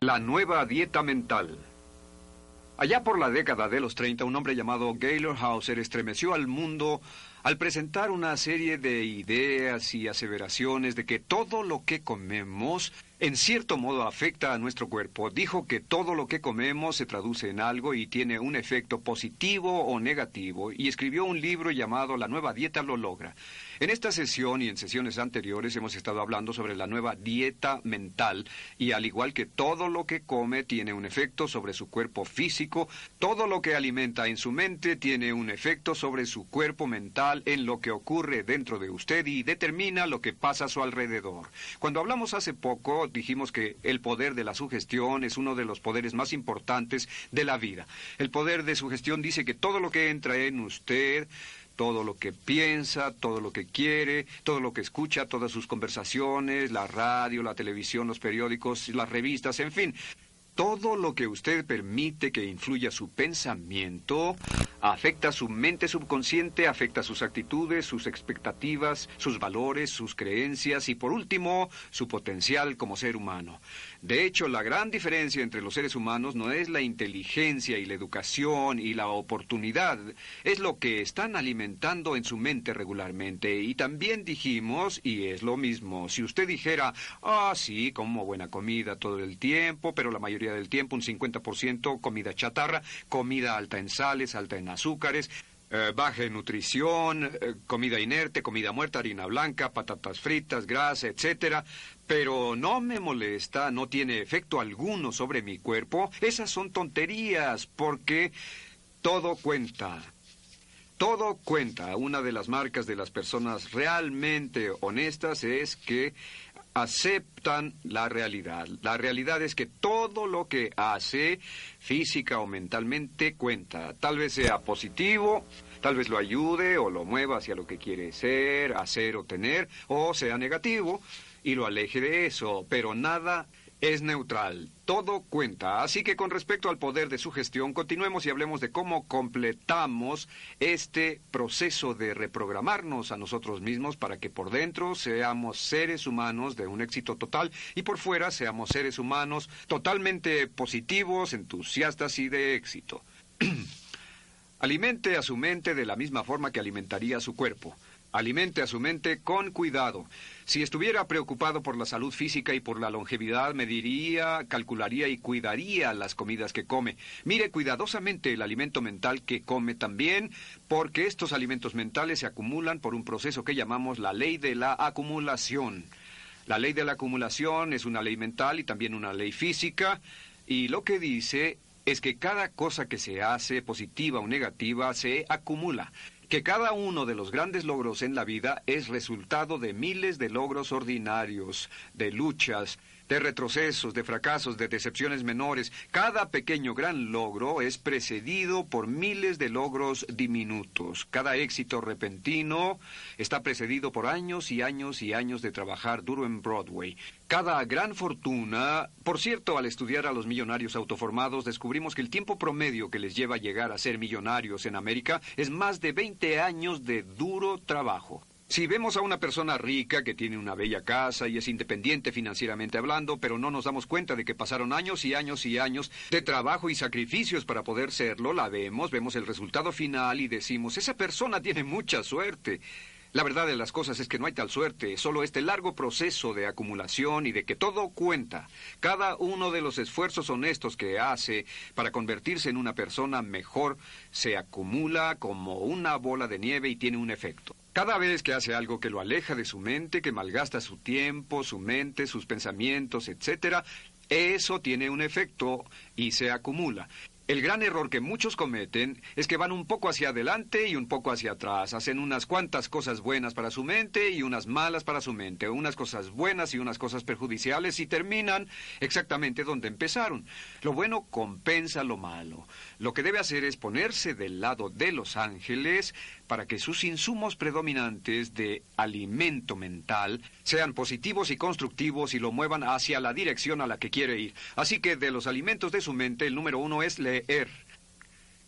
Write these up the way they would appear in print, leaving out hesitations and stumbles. La nueva dieta mental. Allá por la década de los 30, un hombre llamado Gaylor Hauser estremeció al mundo al presentar una serie de ideas y aseveraciones de que todo lo que comemos, en cierto modo, afecta a nuestro cuerpo. Dijo que todo lo que comemos se traduce en algo y tiene un efecto positivo o negativo, y escribió un libro llamado La Nueva Dieta Lo Logra. En esta sesión y en sesiones anteriores hemos estado hablando sobre la nueva dieta mental, y al igual que todo lo que come tiene un efecto sobre su cuerpo físico, todo lo que alimenta en su mente tiene un efecto sobre su cuerpo mental, en lo que ocurre dentro de usted y determina lo que pasa a su alrededor. Cuando hablamos hace poco, dijimos que el poder de la sugestión es uno de los poderes más importantes de la vida. El poder de sugestión dice que todo lo que entra en usted, todo lo que piensa, todo lo que quiere, todo lo que escucha, todas sus conversaciones, la radio, la televisión, los periódicos, las revistas, en fin, todo lo que usted permite que influya su pensamiento afecta su mente subconsciente, afecta sus actitudes, sus expectativas, sus valores, sus creencias y, por último, su potencial como ser humano. De hecho, la gran diferencia entre los seres humanos no es la inteligencia y la educación y la oportunidad, es lo que están alimentando en su mente regularmente. Y también dijimos, y es lo mismo, si usted dijera, sí, como buena comida todo el tiempo, pero la mayoría del tiempo, un 50% comida chatarra, comida alta en sales, alta en azúcares, baja en nutrición, comida inerte, comida muerta, harina blanca, patatas fritas, grasa, etcétera. Pero no me molesta, no tiene efecto alguno sobre mi cuerpo. Esas son tonterías, porque todo cuenta. Todo cuenta. Una de las marcas de las personas realmente honestas es que aceptan la realidad. La realidad es que todo lo que hace, física o mentalmente, cuenta. Tal vez sea positivo, tal vez lo ayude o lo mueva hacia lo que quiere ser, hacer o tener, o sea negativo y lo aleje de eso, pero nada es neutral. Todo cuenta. Así que con respecto al poder de sugestión, continuemos y hablemos de cómo completamos este proceso de reprogramarnos a nosotros mismos para que por dentro seamos seres humanos de un éxito total y por fuera seamos seres humanos totalmente positivos, entusiastas y de éxito. Alimente a su mente de la misma forma que alimentaría a su cuerpo. Alimente a su mente con cuidado. Si estuviera preocupado por la salud física y por la longevidad, mediría, calcularía y cuidaría las comidas que come. Mire cuidadosamente el alimento mental que come también, porque estos alimentos mentales se acumulan por un proceso que llamamos la ley de la acumulación. La ley de la acumulación es una ley mental y también una ley física, y lo que dice es que cada cosa que se hace, positiva o negativa, se acumula. Que cada uno de los grandes logros en la vida es resultado de miles de logros ordinarios, de luchas, de retrocesos, de fracasos, de decepciones menores. Cada pequeño gran logro es precedido por miles de logros diminutos. Cada éxito repentino está precedido por años y años y años de trabajar duro en Broadway. Cada gran fortuna... Por cierto, al estudiar a los millonarios autoformados, descubrimos que el tiempo promedio que les lleva a llegar a ser millonarios en América es más de 20 años de duro trabajo. Si vemos a una persona rica que tiene una bella casa y es independiente financieramente hablando, pero no nos damos cuenta de que pasaron años y años y años de trabajo y sacrificios para poder serlo, la vemos el resultado final y decimos, esa persona tiene mucha suerte. La verdad de las cosas es que no hay tal suerte, solo este largo proceso de acumulación y de que todo cuenta. Cada uno de los esfuerzos honestos que hace para convertirse en una persona mejor se acumula como una bola de nieve y tiene un efecto. Cada vez que hace algo que lo aleja de su mente, que malgasta su tiempo, su mente, sus pensamientos, etcétera, eso tiene un efecto y se acumula. El gran error que muchos cometen es que van un poco hacia adelante y un poco hacia atrás. Hacen unas cuantas cosas buenas para su mente y unas malas para su mente. Unas cosas buenas y unas cosas perjudiciales y terminan exactamente donde empezaron. Lo bueno compensa lo malo. Lo que debe hacer es ponerse del lado de los ángeles para que sus insumos predominantes de alimento mental sean positivos y constructivos y lo muevan hacia la dirección a la que quiere ir. Así que de los alimentos de su mente, el número uno es leer.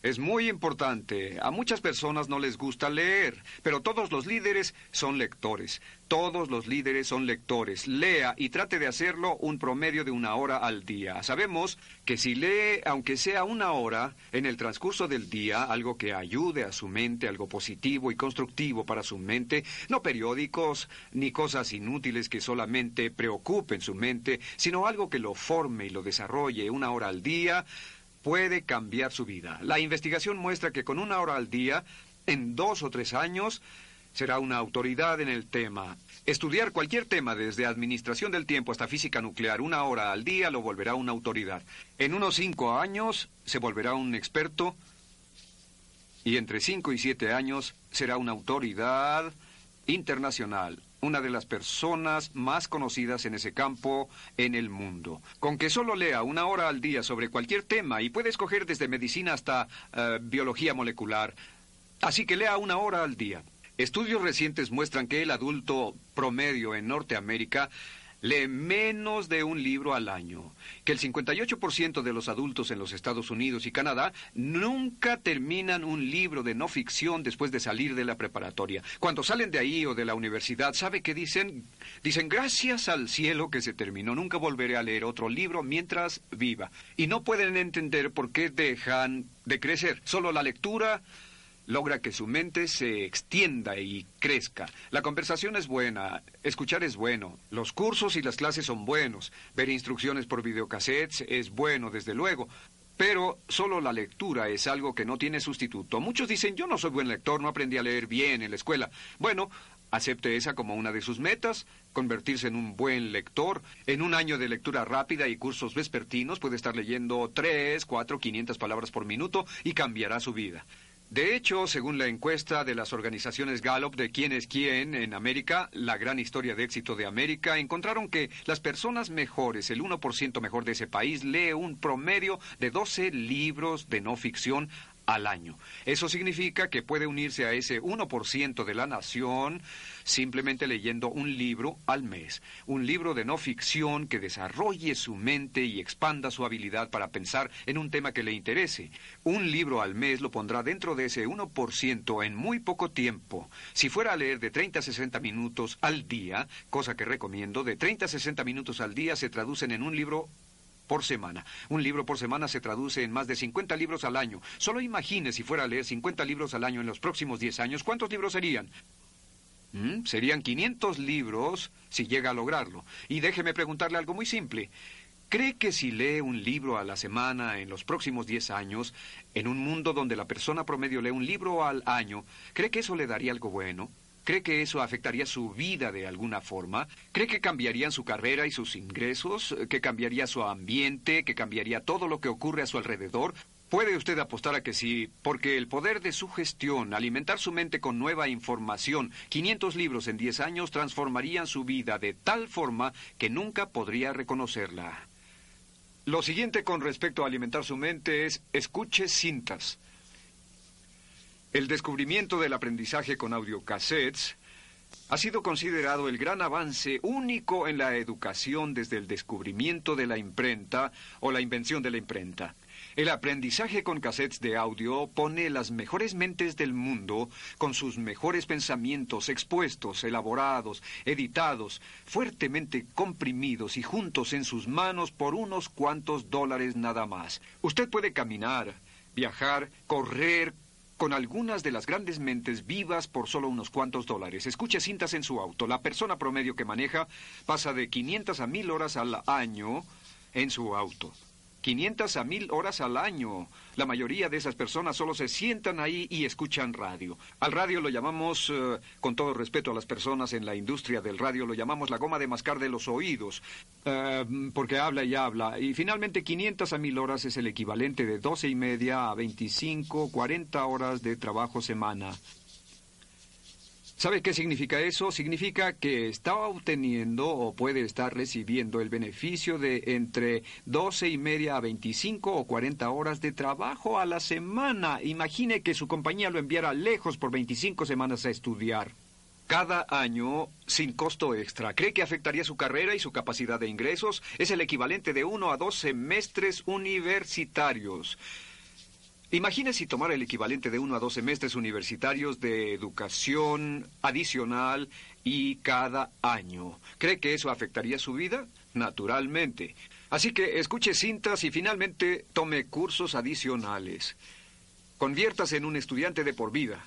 Es muy importante. A muchas personas no les gusta leer, pero todos los líderes son lectores. Todos los líderes son lectores. Lea y trate de hacerlo un promedio de 1 hora al día. Sabemos que si lee, aunque sea 1 hora, en el transcurso del día, algo que ayude a su mente, algo positivo y constructivo para su mente, no periódicos ni cosas inútiles que solamente preocupen su mente, sino algo que lo forme y lo desarrolle 1 hora al día, puede cambiar su vida. La investigación muestra que con 1 hora al día, en 2 o 3 años, será una autoridad en el tema. Estudiar cualquier tema, desde administración del tiempo hasta física nuclear, 1 hora al día lo volverá una autoridad. En unos 5 años se volverá un experto y entre 5 y 7 años será una autoridad internacional. Una de las personas más conocidas en ese campo en el mundo. Con que solo lea 1 hora al día sobre cualquier tema, y puede escoger desde medicina hasta biología molecular. Así que lea 1 hora al día. Estudios recientes muestran que el adulto promedio en Norteamérica lee menos de 1 libro al año. Que el 58% de los adultos en los Estados Unidos y Canadá nunca terminan un libro de no ficción después de salir de la preparatoria. Cuando salen de ahí o de la universidad, ¿sabe qué dicen? Dicen, gracias al cielo que se terminó, nunca volveré a leer otro libro mientras viva. Y no pueden entender por qué dejan de crecer. Solo la lectura logra que su mente se extienda y crezca. La conversación es buena, escuchar es bueno, los cursos y las clases son buenos, ver instrucciones por videocassettes es bueno, desde luego, pero solo la lectura es algo que no tiene sustituto. Muchos dicen, yo no soy buen lector, no aprendí a leer bien en la escuela. Bueno, acepte esa como una de sus metas, convertirse en un buen lector. En un año de lectura rápida y cursos vespertinos puede estar leyendo 3, 4, 500 palabras por minuto y cambiará su vida. De hecho, según la encuesta de las organizaciones Gallup de quién es quién en América, la gran historia de éxito de América, encontraron que las personas mejores, el 1% mejor de ese país, lee un promedio de 12 libros de no ficción al año. Eso significa que puede unirse a ese 1% de la nación simplemente leyendo un libro al mes. Un libro de no ficción que desarrolle su mente y expanda su habilidad para pensar en un tema que le interese. Un libro al mes lo pondrá dentro de ese 1% en muy poco tiempo. Si fuera a leer de 30 a 60 minutos al día, cosa que recomiendo, de 30 a 60 minutos al día se traducen en un libro por semana. Un libro por semana se traduce en más de 50 libros al año. Solo imagine si fuera a leer 50 libros al año en los próximos 10 años, ¿cuántos libros serían? Serían 500 libros si llega a lograrlo. Y déjeme preguntarle algo muy simple. ¿Cree que si lee un libro a la semana en los próximos 10 años, en un mundo donde la persona promedio lee un libro al año, cree que eso le daría algo bueno? ¿Cree que eso afectaría su vida de alguna forma? ¿Cree que cambiarían su carrera y sus ingresos? ¿Que cambiaría su ambiente? ¿Que cambiaría todo lo que ocurre a su alrededor? Puede usted apostar a que sí, porque el poder de su gestión, alimentar su mente con nueva información, 500 libros en 10 años transformarían su vida de tal forma que nunca podría reconocerla. Lo siguiente con respecto a alimentar su mente es escuche cintas. El descubrimiento del aprendizaje con audiocassettes ha sido considerado el gran avance único en la educación desde el descubrimiento de la imprenta o la invención de la imprenta. El aprendizaje con cassettes de audio pone las mejores mentes del mundo con sus mejores pensamientos expuestos, elaborados, editados, fuertemente comprimidos y juntos en sus manos por unos cuantos dólares nada más. Usted puede caminar, viajar, correr, con algunas de las grandes mentes vivas por solo unos cuantos dólares. Escuche cintas en su auto. La persona promedio que maneja pasa de 500 a 1000 horas al año en su auto. 500 a 1000 horas al año. La mayoría de esas personas solo se sientan ahí y escuchan radio. Al radio lo llamamos, con todo respeto a las personas en la industria del radio, lo llamamos la goma de mascar de los oídos, porque habla y habla. Y finalmente 500 a 1000 horas es el equivalente de 12,5 a 25, 40 horas de trabajo semana. ¿Sabe qué significa eso? Significa que está obteniendo o puede estar recibiendo el beneficio de entre 12,5 a 25 o 40 horas de trabajo a la semana. Imagine que su compañía lo enviara lejos por 25 semanas a estudiar. Cada año, sin costo extra. ¿Cree que afectaría su carrera y su capacidad de ingresos? Es el equivalente de 1 a 2 semestres universitarios. Imagine si tomara el equivalente de 1 a 2 semestres universitarios de educación adicional y cada año. ¿Cree que eso afectaría su vida? Naturalmente. Así que escuche cintas y finalmente tome cursos adicionales. Conviértase en un estudiante de por vida.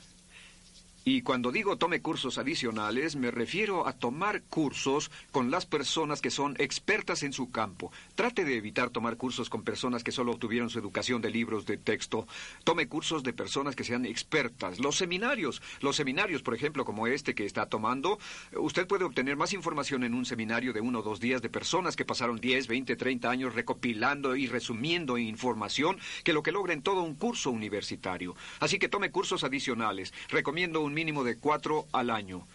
Y cuando digo tome cursos adicionales, me refiero a tomar cursos con las personas que son expertas en su campo. Trate de evitar tomar cursos con personas que solo obtuvieron su educación de libros de texto. Tome cursos de personas que sean expertas. Los seminarios, por ejemplo, como este que está tomando, usted puede obtener más información en un seminario de 1 o 2 días de personas que pasaron 10, 20, 30 años recopilando y resumiendo información que lo que logra en todo un curso universitario. Así que tome cursos adicionales. Recomiendo un mínimo de 4 al año,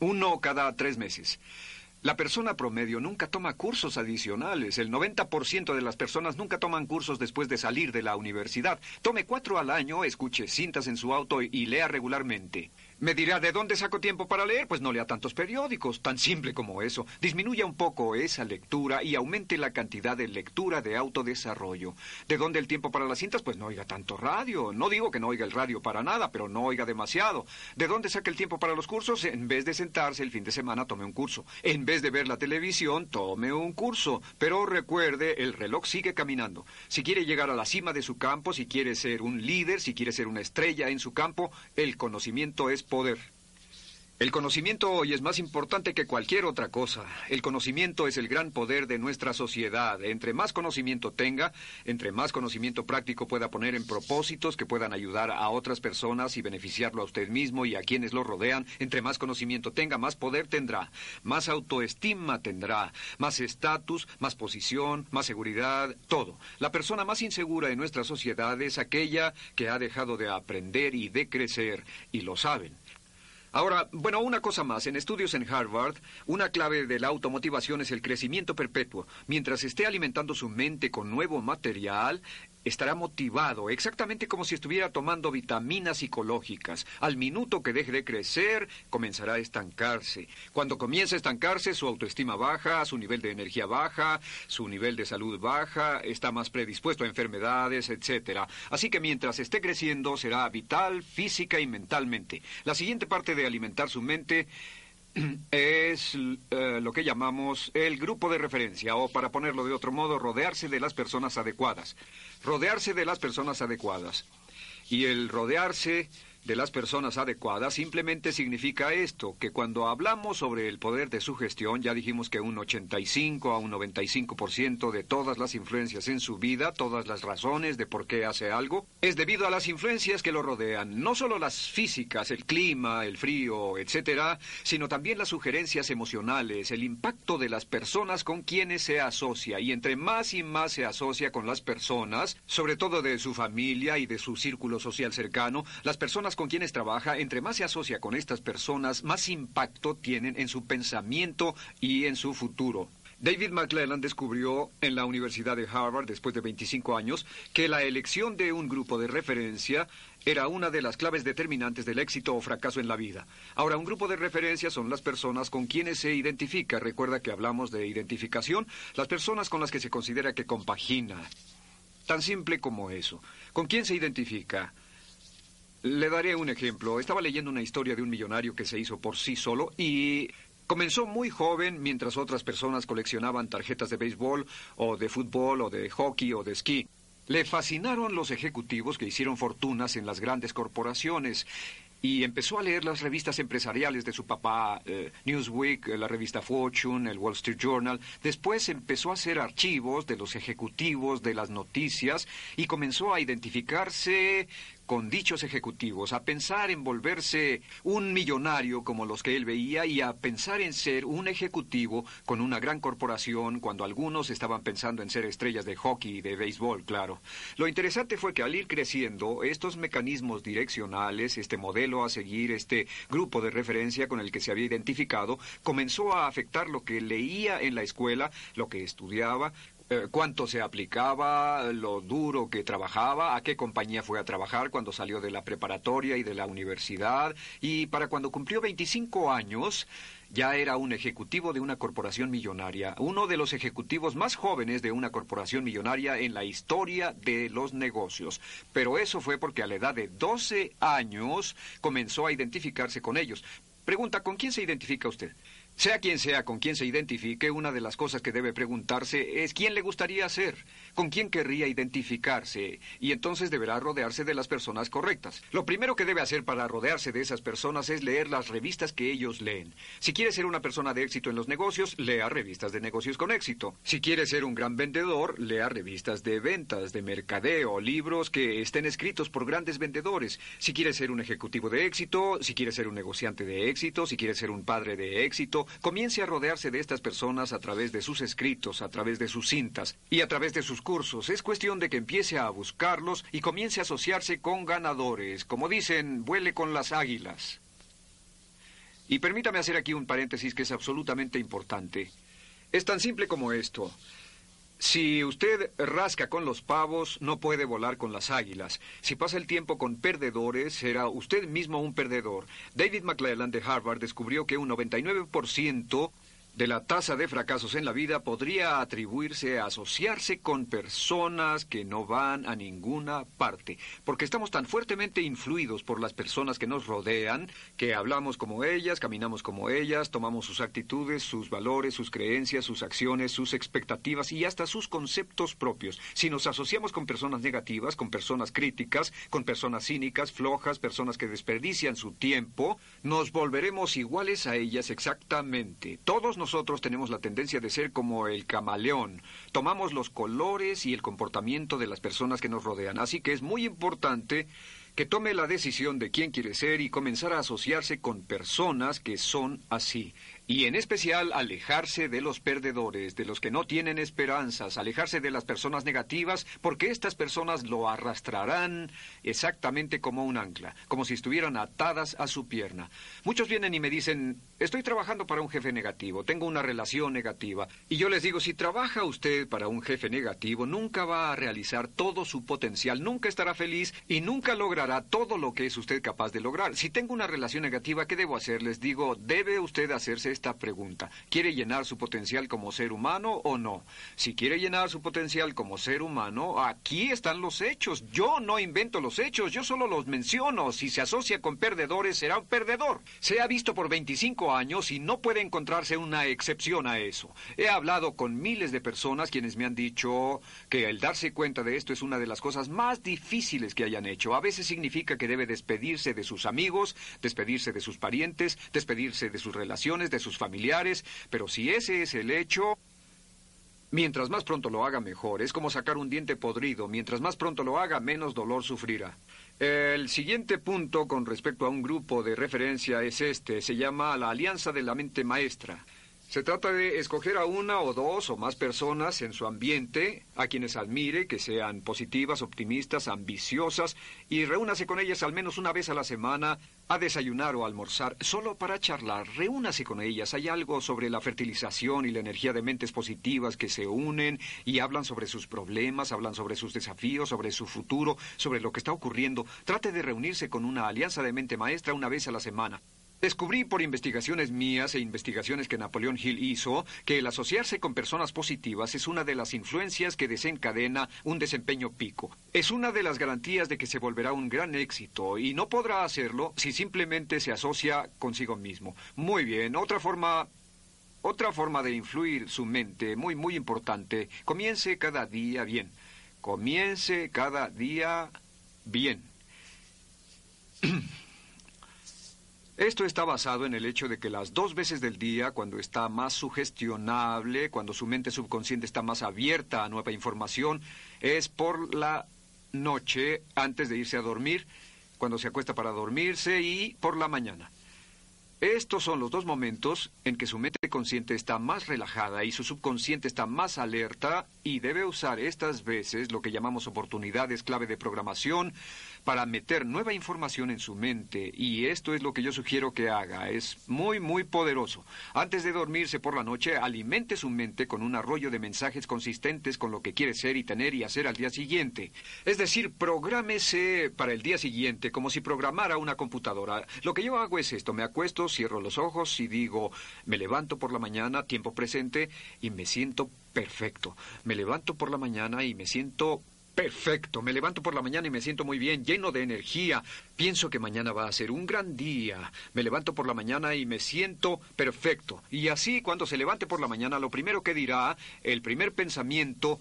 1 cada 3 meses. La persona promedio nunca toma cursos adicionales. El 90% de las personas nunca toman cursos después de salir de la universidad. Tome 4 al año, escuche cintas en su auto y lea regularmente. Me dirá, ¿de dónde saco tiempo para leer? Pues no lea tantos periódicos, tan simple como eso. Disminuya un poco esa lectura y aumente la cantidad de lectura de autodesarrollo. ¿De dónde el tiempo para las cintas? Pues no oiga tanto radio. No digo que no oiga el radio para nada, pero no oiga demasiado. ¿De dónde saca el tiempo para los cursos? En vez de sentarse el fin de semana, tome un curso. En vez de ver la televisión, tome un curso. Pero recuerde, el reloj sigue caminando. Si quiere llegar a la cima de su campo, si quiere ser un líder, si quiere ser una estrella en su campo, el conocimiento es poder. El conocimiento hoy es más importante que cualquier otra cosa. El conocimiento es el gran poder de nuestra sociedad. Entre más conocimiento tenga, entre más conocimiento práctico pueda poner en propósitos que puedan ayudar a otras personas y beneficiarlo a usted mismo y a quienes lo rodean, entre más conocimiento tenga, más poder tendrá, más autoestima tendrá, más estatus, más posición, más seguridad, todo. La persona más insegura en nuestra sociedad es aquella que ha dejado de aprender y de crecer, y lo saben. Ahora, bueno, una cosa más. En estudios en Harvard, una clave de la automotivación es el crecimiento perpetuo. Mientras esté alimentando su mente con nuevo material, estará motivado, exactamente como si estuviera tomando vitaminas psicológicas. Al minuto que deje de crecer, comenzará a estancarse. Cuando comience a estancarse, su autoestima baja, su nivel de energía baja, su nivel de salud baja, está más predispuesto a enfermedades, etc. Así que mientras esté creciendo, será vital, física y mentalmente. La siguiente parte de alimentar su mente es lo que llamamos el grupo de referencia, o para ponerlo de otro modo, rodearse de las personas adecuadas. Rodearse de las personas adecuadas. Y el rodearse de las personas adecuadas simplemente significa esto, que cuando hablamos sobre el poder de sugestión, ya dijimos que un 85 a un 95% de todas las influencias en su vida, todas las razones de por qué hace algo, es debido a las influencias que lo rodean, no solo las físicas, el clima, el frío, etcétera, sino también las sugerencias emocionales, el impacto de las personas con quienes se asocia, y entre más y más se asocia con las personas, sobre todo de su familia y de su círculo social cercano, las personas con quienes trabaja, entre más se asocia con estas personas, más impacto tienen en su pensamiento y en su futuro. David McClelland descubrió en la Universidad de Harvard, después de 25 años, que la elección de un grupo de referencia era una de las claves determinantes del éxito o fracaso en la vida. Ahora, un grupo de referencia son las personas con quienes se identifica. Recuerda que hablamos de identificación, las personas con las que se considera que compagina. Tan simple como eso. ¿Con quién se identifica? Le daré un ejemplo. Estaba leyendo una historia de un millonario que se hizo por sí solo y comenzó muy joven mientras otras personas coleccionaban tarjetas de béisbol o de fútbol o de hockey o de esquí. Le fascinaron los ejecutivos que hicieron fortunas en las grandes corporaciones. y empezó a leer las revistas empresariales de su papá, Newsweek, la revista Fortune, el Wall Street Journal. Después empezó a hacer archivos de los ejecutivos de las noticias y comenzó a identificarse con dichos ejecutivos, a pensar en volverse un millonario como los que él veía y a pensar en ser un ejecutivo con una gran corporación, cuando algunos estaban pensando en ser estrellas de hockey y de béisbol, claro. Lo interesante fue que al ir creciendo, estos mecanismos direccionales, este modelo a seguir, este grupo de referencia con el que se había identificado, comenzó a afectar lo que leía en la escuela, lo que estudiaba, cuánto se aplicaba, lo duro que trabajaba, a qué compañía fue a trabajar cuando salió de la preparatoria y de la universidad. Y para cuando cumplió 25 años, ya era un ejecutivo de una corporación millonaria, uno de los ejecutivos más jóvenes de una corporación millonaria en la historia de los negocios. Pero eso fue porque a la edad de 12 años comenzó a identificarse con ellos. Pregunta, ¿con quién se identifica usted? Sea quien sea, con quien se identifique, una de las cosas que debe preguntarse es quién le gustaría ser, con quién querría identificarse, y entonces deberá rodearse de las personas correctas. Lo primero que debe hacer para rodearse de esas personas es leer las revistas que ellos leen. Si quiere ser una persona de éxito en los negocios, lea revistas de negocios con éxito. Si quiere ser un gran vendedor, lea revistas de ventas, de mercadeo, libros que estén escritos por grandes vendedores. Si quiere ser un ejecutivo de éxito, si quiere ser un negociante de éxito, si quiere ser un padre de éxito, comience a rodearse de estas personas a través de sus escritos, a través de sus cintas y a través de sus cursos. Es cuestión de que empiece a buscarlos y comience a asociarse con ganadores. Como dicen, vuele con las águilas. Y permítame hacer aquí un paréntesis que es absolutamente importante. Es tan simple como esto. Si usted rasca con los pavos, no puede volar con las águilas. Si pasa el tiempo con perdedores, será usted mismo un perdedor. David McClelland de Harvard descubrió que un 99% de la tasa de fracasos en la vida podría atribuirse a asociarse con personas que no van a ninguna parte, porque estamos tan fuertemente influidos por las personas que nos rodean, que hablamos como ellas, caminamos como ellas, tomamos sus actitudes, sus valores, sus creencias, sus acciones, sus expectativas y hasta sus conceptos propios. Si nos asociamos con personas negativas, con personas críticas, con personas cínicas, flojas, personas que desperdician su tiempo, nos volveremos iguales a ellas exactamente. Todos nosotros tenemos la tendencia de ser como el camaleón. Tomamos los colores y el comportamiento de las personas que nos rodean. Así que es muy importante que tome la decisión de quién quiere ser y comenzar a asociarse con personas que son así. Y en especial alejarse de los perdedores, de los que no tienen esperanzas, alejarse de las personas negativas, porque estas personas lo arrastrarán exactamente como un ancla, como si estuvieran atadas a su pierna. Muchos vienen y me dicen, estoy trabajando para un jefe negativo, tengo una relación negativa. Y yo les digo, si trabaja usted para un jefe negativo, nunca va a realizar todo su potencial, nunca estará feliz y nunca logrará todo lo que es usted capaz de lograr. Si tengo una relación negativa, ¿qué debo hacer? Les digo, debe usted hacerse esta pregunta. ¿Quiere llenar su potencial como ser humano o no? Si quiere llenar su potencial como ser humano, aquí están los hechos. Yo no invento los hechos, yo solo los menciono. Si se asocia con perdedores, será un perdedor. Se ha visto por 25 años y no puede encontrarse una excepción a eso. He hablado con miles de personas quienes me han dicho que el darse cuenta de esto es una de las cosas más difíciles que hayan hecho. A veces significa que debe despedirse de sus amigos, despedirse de sus parientes, despedirse de sus relaciones, de sus familiares, pero si ese es el hecho, mientras más pronto lo haga mejor. Es como sacar un diente podrido, mientras más pronto lo haga, menos dolor sufrirá. El siguiente punto con respecto a un grupo de referencia es este, se llama la alianza de la mente maestra. Se trata de escoger a una o dos o más personas en su ambiente a quienes admire, que sean positivas, optimistas, ambiciosas, y reúnase con ellas al menos una vez a la semana a desayunar o almorzar, solo para charlar. Reúnase con ellas. Hay algo sobre la fertilización y la energía de mentes positivas que se unen y hablan sobre sus problemas, hablan sobre sus desafíos, sobre su futuro, sobre lo que está ocurriendo. Trate de reunirse con una alianza de mente maestra una vez a la semana. Descubrí por investigaciones mías e investigaciones que Napoleón Hill hizo que el asociarse con personas positivas es una de las influencias que desencadena un desempeño pico. Es una de las garantías de que se volverá un gran éxito y no podrá hacerlo si simplemente se asocia consigo mismo. Muy bien, otra forma de influir su mente, muy, muy importante. Comience cada día bien. Comience cada día bien. Esto está basado en el hecho de que las dos veces del día, cuando está más sugestionable, cuando su mente subconsciente está más abierta a nueva información, es por la noche antes de irse a dormir, cuando se acuesta para dormirse, y por la mañana. Estos son los dos momentos en que su mente consciente está más relajada y su subconsciente está más alerta, y debe usar estas veces lo que llamamos oportunidades clave de programación para meter nueva información en su mente, y esto es lo que yo sugiero que haga. Es muy, muy poderoso. Antes de dormirse por la noche, alimente su mente con un arroyo de mensajes consistentes con lo que quiere ser y tener y hacer al día siguiente. Es decir, prográmese para el día siguiente como si programara una computadora. Lo que yo hago es esto: me acuesto, cierro los ojos y digo, me levanto por la mañana, tiempo presente, y me siento perfecto. Me levanto por la mañana y me siento perfecto. Me levanto por la mañana y me siento muy bien, lleno de energía. Pienso que mañana va a ser un gran día. Me levanto por la mañana y me siento perfecto. Y así, cuando se levante por la mañana, lo primero que dirá, el primer pensamiento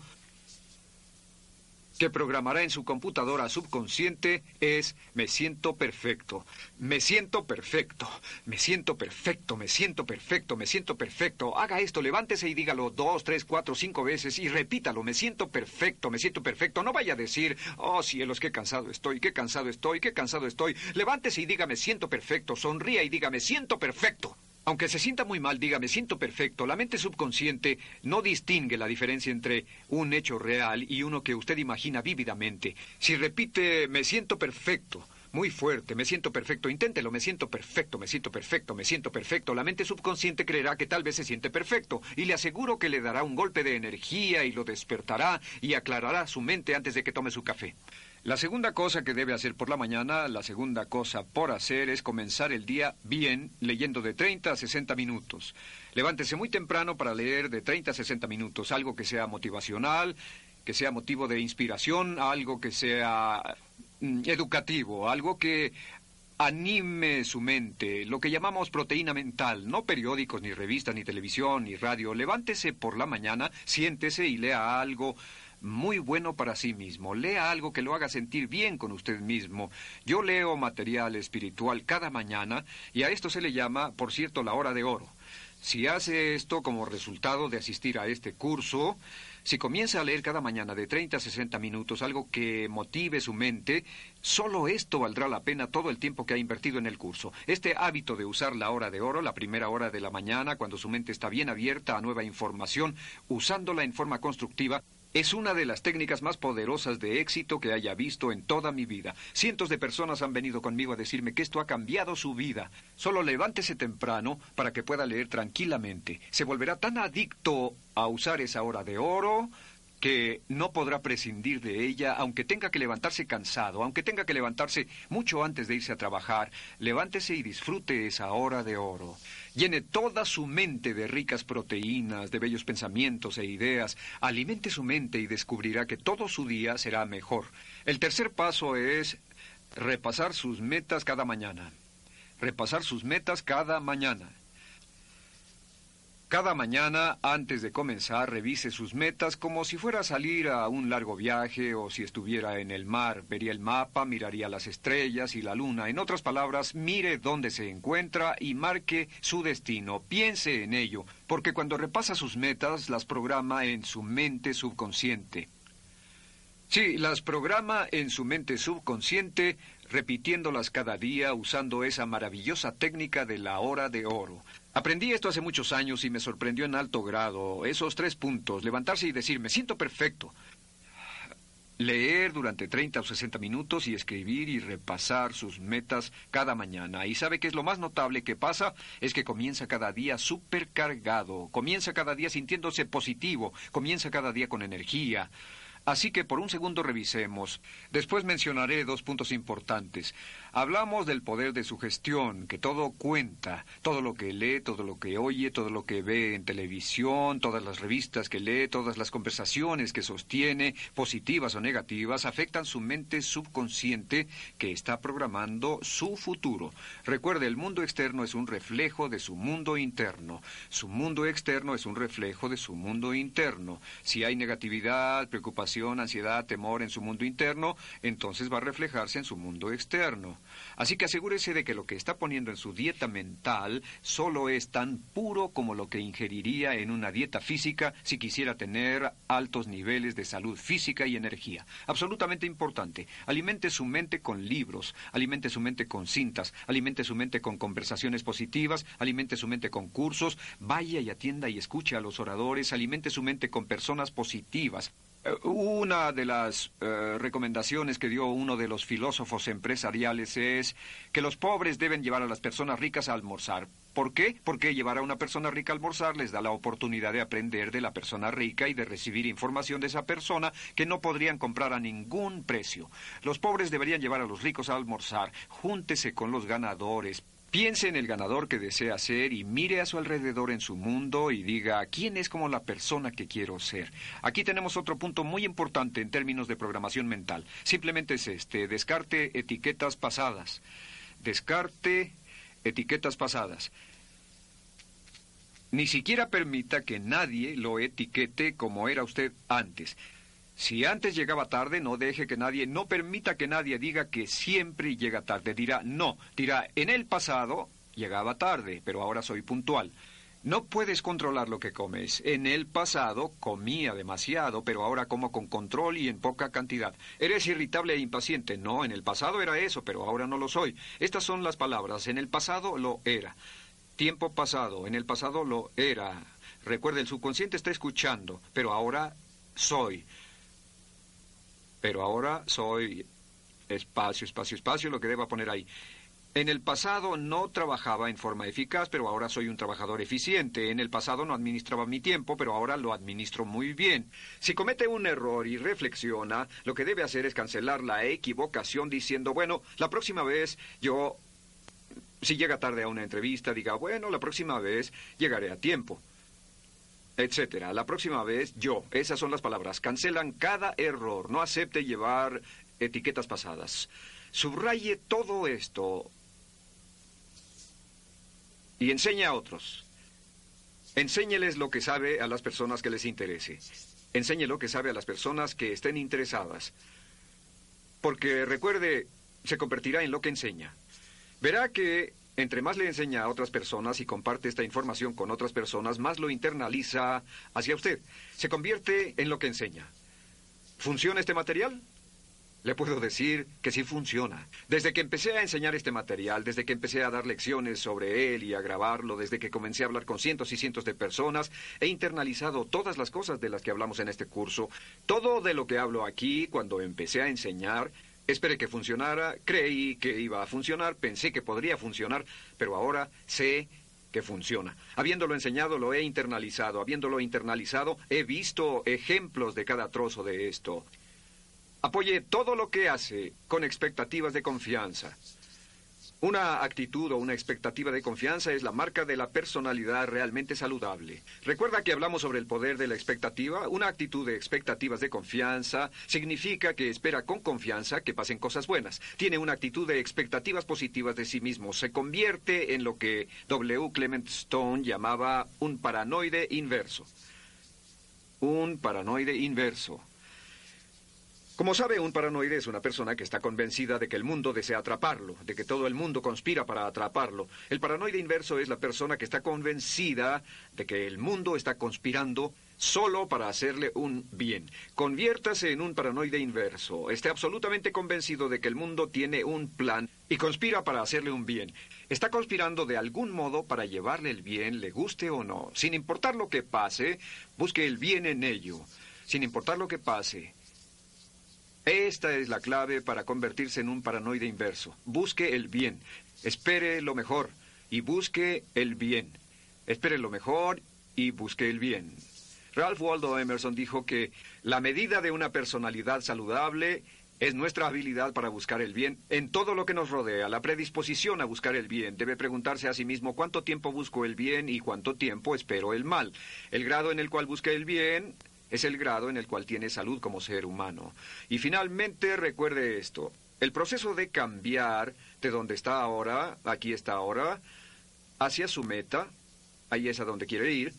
que programará en su computadora subconsciente es, me siento perfecto, me siento perfecto, me siento perfecto, me siento perfecto, me siento perfecto. Haga esto, levántese y dígalo 2, 3, 4, 5 veces y repítalo, me siento perfecto, me siento perfecto. No vaya a decir, oh cielos, qué cansado estoy, qué cansado estoy, qué cansado estoy. Levántese y diga, me siento perfecto, sonría y diga, me siento perfecto. Aunque se sienta muy mal, diga, me siento perfecto. La mente subconsciente no distingue la diferencia entre un hecho real y uno que usted imagina vívidamente. Si repite, me siento perfecto, muy fuerte, me siento perfecto, inténtelo, me siento perfecto, me siento perfecto, me siento perfecto, la mente subconsciente creerá que tal vez se siente perfecto, y le aseguro que le dará un golpe de energía y lo despertará y aclarará su mente antes de que tome su café. La segunda cosa que debe hacer por la mañana, la segunda cosa por hacer es comenzar el día bien, leyendo de 30 a 60 minutos. Levántese muy temprano para leer de 30 a 60 minutos, algo que sea motivacional, que sea motivo de inspiración, algo que sea educativo, algo que anime su mente, lo que llamamos proteína mental, no periódicos, ni revistas, ni televisión, ni radio. Levántese por la mañana, siéntese y lea algo muy bueno para sí mismo. Lea algo que lo haga sentir bien con usted mismo. Yo leo material espiritual cada mañana, y a esto se le llama, por cierto, la hora de oro. Si hace esto como resultado de asistir a este curso, si comienza a leer cada mañana de 30 a 60 minutos algo que motive su mente, solo esto valdrá la pena todo el tiempo que ha invertido en el curso. Este hábito de usar la hora de oro, la primera hora de la mañana, cuando su mente está bien abierta a nueva información, usándola en forma constructiva, es una de las técnicas más poderosas de éxito que haya visto en toda mi vida. Cientos de personas han venido conmigo a decirme que esto ha cambiado su vida. Solo levántese temprano para que pueda leer tranquilamente. Se volverá tan adicto a usar esa hora de oro que no podrá prescindir de ella, aunque tenga que levantarse cansado, aunque tenga que levantarse mucho antes de irse a trabajar. Levántese y disfrute esa hora de oro. Llene toda su mente de ricas proteínas, de bellos pensamientos e ideas. Alimente su mente y descubrirá que todo su día será mejor. El tercer paso es repasar sus metas cada mañana. Repasar sus metas cada mañana. Cada mañana, antes de comenzar, revise sus metas como si fuera a salir a un largo viaje o si estuviera en el mar. Vería el mapa, miraría las estrellas y la luna. En otras palabras, mire dónde se encuentra y marque su destino. Piense en ello, porque cuando repasa sus metas, las programa en su mente subconsciente. Sí, las programa en su mente subconsciente, repitiéndolas cada día, usando esa maravillosa técnica de la hora de oro. Aprendí esto hace muchos años y me sorprendió en alto grado. Esos tres puntos: levantarse y decir, me siento perfecto. Leer durante 30 o 60 minutos y escribir y repasar sus metas cada mañana. ¿Y sabe qué es lo más notable que pasa? Es que comienza cada día supercargado, comienza cada día sintiéndose positivo, comienza cada día con energía. Así que por un segundo revisemos. Después mencionaré dos puntos importantes. Hablamos del poder de sugestión, que todo cuenta. Todo lo que lee, todo lo que oye, todo lo que ve en televisión, todas las revistas que lee, todas las conversaciones que sostiene, positivas o negativas, afectan su mente subconsciente que está programando su futuro. Recuerde, el mundo externo es un reflejo de su mundo interno. Su mundo externo es un reflejo de su mundo interno. Si hay negatividad, preocupación, preocupación, ansiedad, temor en su mundo interno, entonces va a reflejarse en su mundo externo. Así que asegúrese de que lo que está poniendo en su dieta mental solo es tan puro como lo que ingeriría en una dieta física si quisiera tener altos niveles de salud física y energía. Absolutamente importante. Alimente su mente con libros, alimente su mente con cintas, alimente su mente con conversaciones positivas, alimente su mente con cursos, vaya y atienda y escuche a los oradores, alimente su mente con personas positivas. Una de las recomendaciones que dio uno de los filósofos empresariales es que los pobres deben llevar a las personas ricas a almorzar. ¿Por qué? Porque llevar a una persona rica a almorzar les da la oportunidad de aprender de la persona rica y de recibir información de esa persona que no podrían comprar a ningún precio. Los pobres deberían llevar a los ricos a almorzar. Júntese con los ganadores. Piense en el ganador que desea ser y mire a su alrededor en su mundo y diga, ¿quién es como la persona que quiero ser? Aquí tenemos otro punto muy importante en términos de programación mental. Simplemente es este, descarte etiquetas pasadas. Descarte etiquetas pasadas. Ni siquiera permita que nadie lo etiquete como era usted antes. Si antes llegaba tarde, no permita que nadie diga que siempre llega tarde. Dirá, en el pasado llegaba tarde, pero ahora soy puntual. No puedes controlar lo que comes. En el pasado comía demasiado, pero ahora como con control y en poca cantidad. Eres irritable e impaciente. No, en el pasado era eso, pero ahora no lo soy. Estas son las palabras. En el pasado lo era. Tiempo pasado. En el pasado lo era. Recuerde, el subconsciente está escuchando, pero ahora soy. Pero ahora soy espacio, lo que deba poner ahí. En el pasado no trabajaba en forma eficaz, pero ahora soy un trabajador eficiente. En el pasado no administraba mi tiempo, pero ahora lo administro muy bien. Si comete un error y reflexiona, lo que debe hacer es cancelar la equivocación diciendo, bueno, la próxima vez yo, si llega tarde a una entrevista, diga, bueno, la próxima vez llegaré a tiempo. Etcétera. La próxima vez, yo. Esas son las palabras. Cancelan cada error. No acepte llevar etiquetas pasadas. Subraye todo esto y enseñe a otros. Enséñeles lo que sabe a las personas que les interese. Enseñe lo que sabe a las personas que estén interesadas. Porque, recuerde, se convertirá en lo que enseña. Verá que entre más le enseña a otras personas y comparte esta información con otras personas, más lo internaliza hacia usted. Se convierte en lo que enseña. ¿Funciona este material? Le puedo decir que sí funciona. Desde que empecé a enseñar este material, desde que empecé a dar lecciones sobre él y a grabarlo, desde que comencé a hablar con cientos y cientos de personas, he internalizado todas las cosas de las que hablamos en este curso. Todo de lo que hablo aquí, cuando empecé a enseñar, esperé que funcionara, creí que iba a funcionar, pensé que podría funcionar, pero ahora sé que funciona. Habiéndolo enseñado, lo he internalizado. Habiéndolo internalizado, he visto ejemplos de cada trozo de esto. Apoye todo lo que hace con expectativas de confianza. Una actitud o una expectativa de confianza es la marca de la personalidad realmente saludable. Recuerda que hablamos sobre el poder de la expectativa. Una actitud de expectativas de confianza significa que espera con confianza que pasen cosas buenas. Tiene una actitud de expectativas positivas de sí mismo. Se convierte en lo que W. Clement Stone llamaba un paranoide inverso. Un paranoide inverso. Como sabe, un paranoide es una persona que está convencida de que el mundo desea atraparlo, de que todo el mundo conspira para atraparlo. El paranoide inverso es la persona que está convencida de que el mundo está conspirando solo para hacerle un bien. Conviértase en un paranoide inverso. Esté absolutamente convencido de que el mundo tiene un plan y conspira para hacerle un bien. Está conspirando de algún modo para llevarle el bien, le guste o no. Sin importar lo que pase, busque el bien en ello. Sin importar lo que pase. Esta es la clave para convertirse en un paranoide inverso. Busque el bien, espere lo mejor y busque el bien. Espere lo mejor y busque el bien. Ralph Waldo Emerson dijo que la medida de una personalidad saludable es nuestra habilidad para buscar el bien en todo lo que nos rodea. La predisposición a buscar el bien debe preguntarse a sí mismo cuánto tiempo busco el bien y cuánto tiempo espero el mal. El grado en el cual busque el bien es el grado en el cual tiene salud como ser humano. Y finalmente, recuerde esto. El proceso de cambiar de donde está ahora, aquí está ahora, hacia su meta, ahí es a donde quiere ir.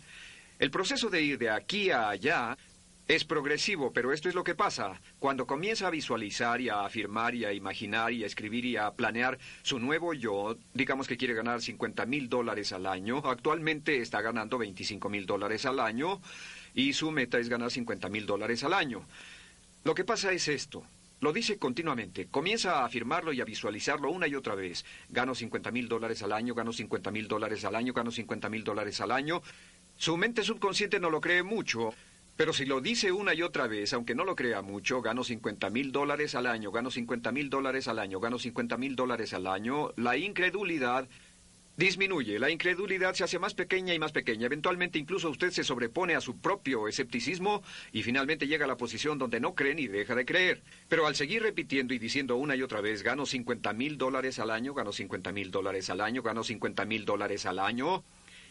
El proceso de ir de aquí a allá Es progresivo, pero esto es lo que pasa. Cuando comienza a visualizar y a afirmar y a imaginar y a escribir y a planear su nuevo yo, digamos que quiere ganar $50,000 al año, actualmente está ganando $25,000 al año y su meta es ganar $50,000 al año. Lo que pasa es esto. Lo dice continuamente. Comienza a afirmarlo y a visualizarlo una y otra vez. Gano $50,000 al año, gano $50,000 al año, gano $50,000 al año. Su mente subconsciente no lo cree mucho, pero si lo dice una y otra vez, aunque no lo crea mucho, gano $50,000 al año, gano $50,000 al año, gano $50,000 al año, la incredulidad disminuye. La incredulidad se hace más pequeña y más pequeña. Eventualmente incluso usted se sobrepone a su propio escepticismo y finalmente llega a la posición donde no cree ni deja de creer. Pero al seguir repitiendo y diciendo una y otra vez, gano $50,000 al año, gano $50,000 al año, gano $50,000 al año,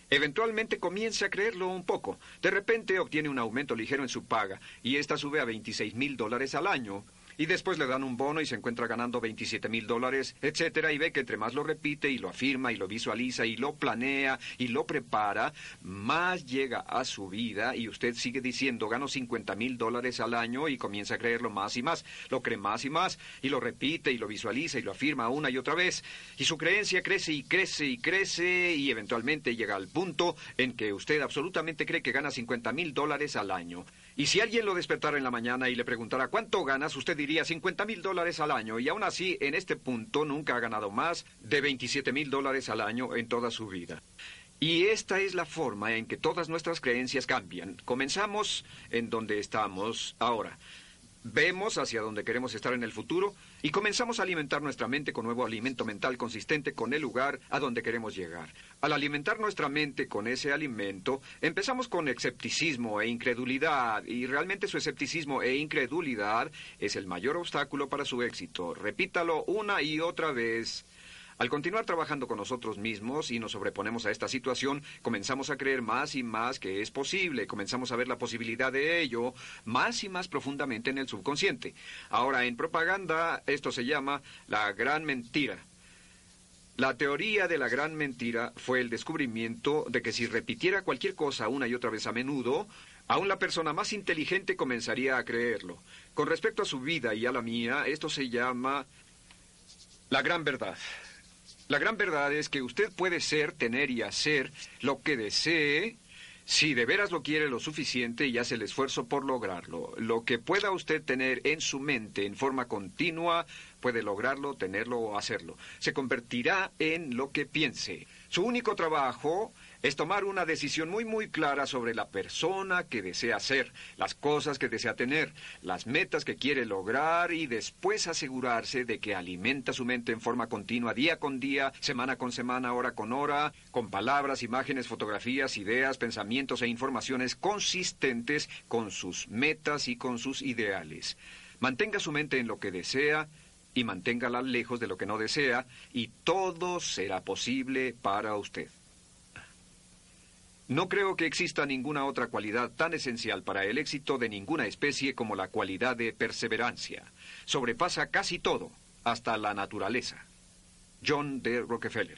eventualmente comienza a creerlo un poco. De repente obtiene un aumento ligero en su paga y esta sube a $26,000 al año. Y después le dan un bono y se encuentra ganando $27,000, etcétera, y ve que entre más lo repite y lo afirma y lo visualiza y lo planea y lo prepara, más llega a su vida y usted sigue diciendo, gano $50,000 al año y comienza a creerlo más y más, lo cree más y más, y lo repite y lo visualiza y lo afirma una y otra vez, y su creencia crece y crece y crece y eventualmente llega al punto en que usted absolutamente cree que gana $50,000 al año. Y si alguien lo despertara en la mañana y le preguntara cuánto ganas, usted diría $50,000 al año. Y aún así, en este punto, nunca ha ganado más de $27,000 al año en toda su vida. Y esta es la forma en que todas nuestras creencias cambian. Comenzamos en donde estamos ahora. Vemos hacia donde queremos estar en el futuro y comenzamos a alimentar nuestra mente con nuevo alimento mental consistente con el lugar a donde queremos llegar. Al alimentar nuestra mente con ese alimento, empezamos con escepticismo e incredulidad, y realmente su escepticismo e incredulidad es el mayor obstáculo para su éxito. Repítalo una y otra vez. Al continuar trabajando con nosotros mismos y nos sobreponemos a esta situación, comenzamos a creer más y más que es posible. Comenzamos a ver la posibilidad de ello más y más profundamente en el subconsciente. Ahora, en propaganda, esto se llama la gran mentira. La teoría de la gran mentira fue el descubrimiento de que si repitiera cualquier cosa una y otra vez a menudo, aún la persona más inteligente comenzaría a creerlo. Con respecto a su vida y a la mía, esto se llama la gran verdad. La gran verdad es que usted puede ser, tener y hacer lo que desee si de veras lo quiere lo suficiente y hace el esfuerzo por lograrlo. Lo que pueda usted tener en su mente en forma continua, puede lograrlo, tenerlo o hacerlo. Se convertirá en lo que piense. Su único trabajo es tomar una decisión muy, muy clara sobre la persona que desea ser, las cosas que desea tener, las metas que quiere lograr y después asegurarse de que alimenta su mente en forma continua, día con día, semana con semana, hora con hora, con palabras, imágenes, fotografías, ideas, pensamientos e informaciones consistentes con sus metas y con sus ideales. Mantenga su mente en lo que desea y manténgala lejos de lo que no desea y todo será posible para usted. No creo que exista ninguna otra cualidad tan esencial para el éxito de ninguna especie como la cualidad de perseverancia. Sobrepasa casi todo, hasta la naturaleza. John D. Rockefeller.